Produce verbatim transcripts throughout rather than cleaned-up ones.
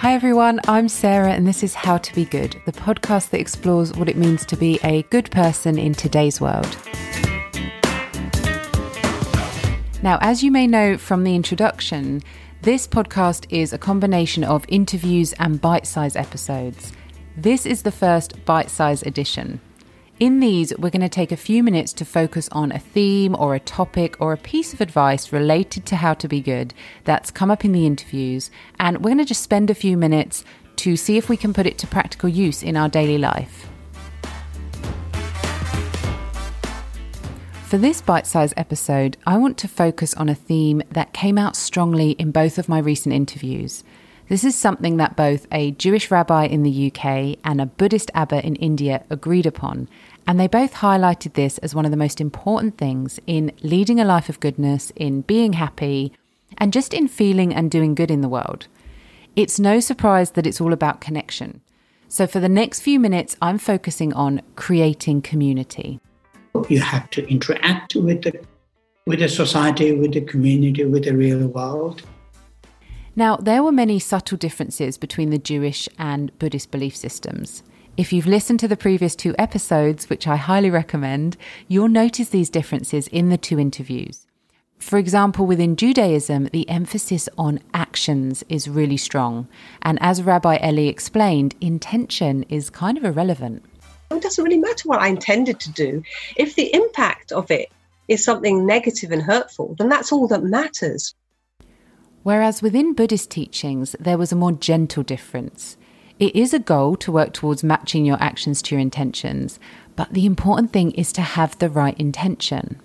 Hi everyone, I'm Sarah and this is How To Be Good, the podcast that explores what it means to be a good person in today's world. Now, as you may know from the introduction, this podcast is a combination of interviews and bite-sized episodes. This is the first bite-sized edition. In these, we're going to take a few minutes to focus on a theme or a topic or a piece of advice related to how to be good that's come up in the interviews, and we're going to just spend a few minutes to see if we can put it to practical use in our daily life. For this bite-sized episode, I want to focus on a theme that came out strongly in both of my recent interviews. This is something that both a Jewish rabbi in the U K and a Buddhist abbot in India agreed upon, and they both highlighted this as one of the most important things in leading a life of goodness, in being happy, and just in feeling and doing good in the world. It's no surprise that it's all about connection. So for the next few minutes, I'm focusing on creating community. You have to interact with the, with the society, with the community, with the real world. Now, there were many subtle differences between the Jewish and Buddhist belief systems. If you've listened to the previous two episodes, which I highly recommend, you'll notice these differences in the two interviews. For example, within Judaism, the emphasis on actions is really strong. And as Rabbi Eli explained, intention is kind of irrelevant. It doesn't really matter what I intended to do. If the impact of it is something negative and hurtful, then that's all that matters. Whereas within Buddhist teachings, there was a more gentle difference. It is a goal to work towards matching your actions to your intentions, but the important thing is to have the right intention.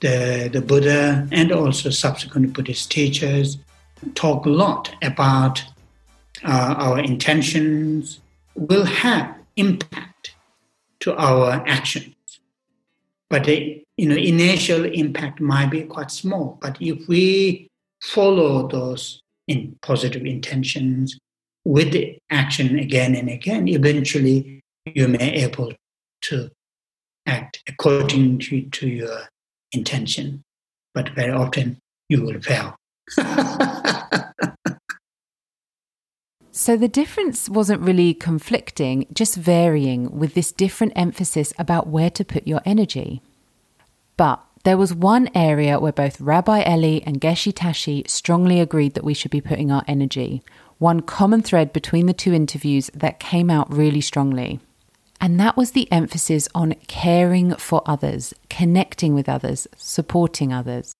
The, the Buddha and also subsequent Buddhist teachers talk a lot about uh, our intentions will have impact to our actions. But the you know, initial impact might be quite small, but if we follow those in positive intentions with the action again and again, eventually you may be able to act according to, to your intention. But very often you will fail. So the difference wasn't really conflicting, just varying with this different emphasis about where to put your energy. But there was one area where both Rabbi Eli and Geshe Tashi strongly agreed that we should be putting our energy. One common thread between the two interviews that came out really strongly. And that was the emphasis on caring for others, connecting with others, supporting others.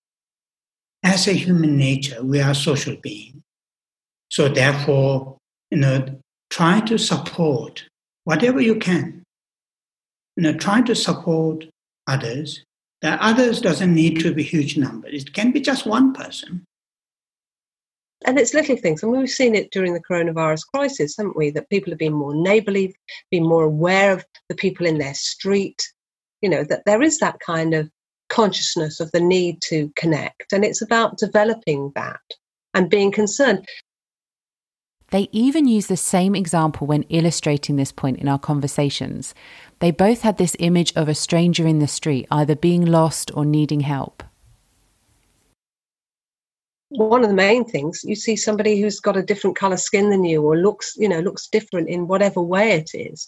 As a human nature, we are social beings. So therefore, you know, try to support whatever you can. You know, try to support others. The others doesn't need to be huge numbers. It can be just one person. And it's little things. And we've seen it during the coronavirus crisis, haven't we? That people have been more neighbourly, been more aware of the people in their street. You know, that there is that kind of consciousness of the need to connect. And it's about developing that and being concerned. They even use the same example when illustrating this point in our conversations. They both had this image of a stranger in the street, either being lost or needing help. One of the main things, you see somebody who's got a different colour skin than you or looks, you know, looks different in whatever way it is,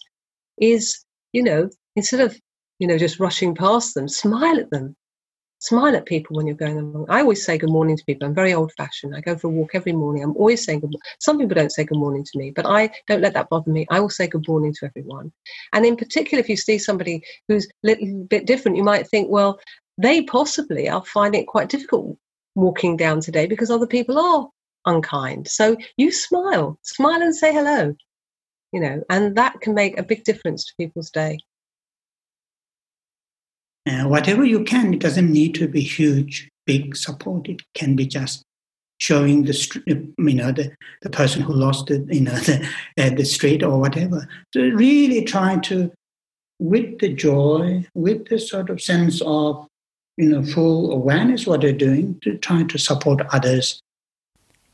is, you know, instead of, you know, just rushing past them, smile at them. Smile at people when you're going along. I always say good morning to people. I'm very old-fashioned. I go for a walk every morning. I'm always saying good morning. Some people don't say good morning to me, but I don't let that bother me. I will say good morning to everyone. And in particular, if you see somebody who's a little bit different, you might think, well, they possibly are finding it quite difficult walking down today because other people are unkind. So you smile. Smile and say hello. You know, and that can make a big difference to people's day. Uh, whatever you can, it doesn't need to be huge, big support. It can be just showing the you know the, the person who lost it, you know, the, uh, the street or whatever. So really try to, with the joy, with the sort of sense of you know full awareness what they're doing, to try to support others.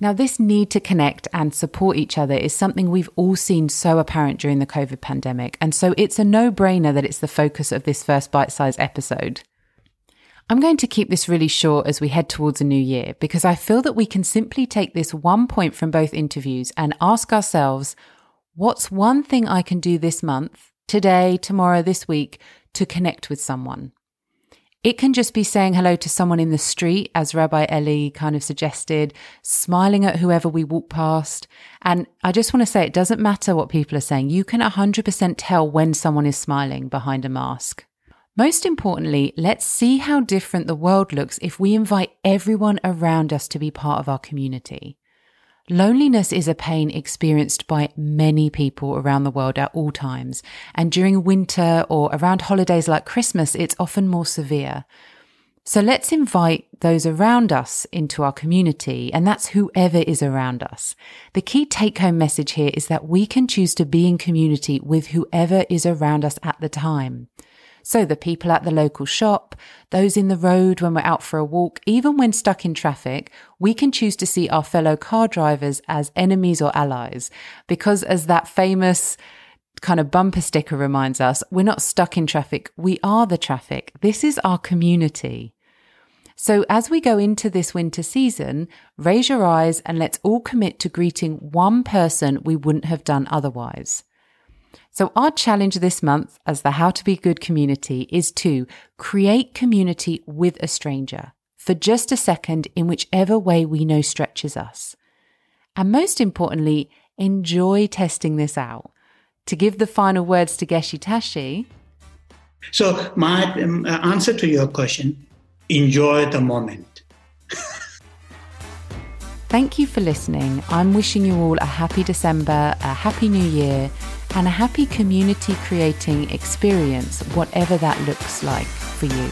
Now, this need to connect and support each other is something we've all seen so apparent during the COVID pandemic, and so it's a no-brainer that it's the focus of this first bite-sized episode. I'm going to keep this really short as we head towards a new year, because I feel that we can simply take this one point from both interviews and ask ourselves, what's one thing I can do this month, today, tomorrow, this week, to connect with someone? It can just be saying hello to someone in the street, as Rabbi Eli kind of suggested, smiling at whoever we walk past. And I just want to say, it doesn't matter what people are saying. You can one hundred percent tell when someone is smiling behind a mask. Most importantly, let's see how different the world looks if we invite everyone around us to be part of our community. Loneliness is a pain experienced by many people around the world at all times, and during winter or around holidays like Christmas, it's often more severe. So let's invite those around us into our community, and that's whoever is around us. The key take-home message here is that we can choose to be in community with whoever is around us at the time. So the people at the local shop, those in the road when we're out for a walk, even when stuck in traffic, we can choose to see our fellow car drivers as enemies or allies. Because as that famous kind of bumper sticker reminds us, we're not stuck in traffic, we are the traffic. This is our community. So as we go into this winter season, raise your eyes and let's all commit to greeting one person we wouldn't have done otherwise. So our challenge this month as the How To Be Good community is to create community with a stranger for just a second in whichever way we know stretches us. And most importantly, enjoy testing this out. To give the final words to Geshe Tashi. So my um, answer to your question, enjoy the moment. Thank you for listening. I'm wishing you all a happy December, a happy new year, and a happy community creating experience, whatever that looks like for you.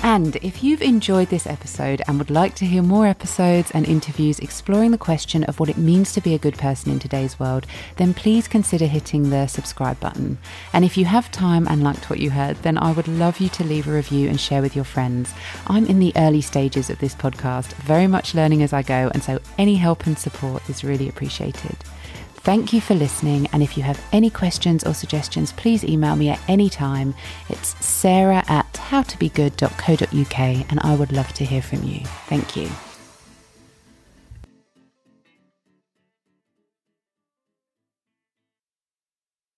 And if you've enjoyed this episode and would like to hear more episodes and interviews exploring the question of what it means to be a good person in today's world, then please consider hitting the subscribe button. And if you have time and liked what you heard, then I would love you to leave a review and share with your friends. I'm in the early stages of this podcast, very much learning as I go, and so any help and support is really appreciated. Thank you for listening, and if you have any questions or suggestions, please email me at any time. It's sarah at howtobegood dot co dot uk, and I would love to hear from you. Thank you.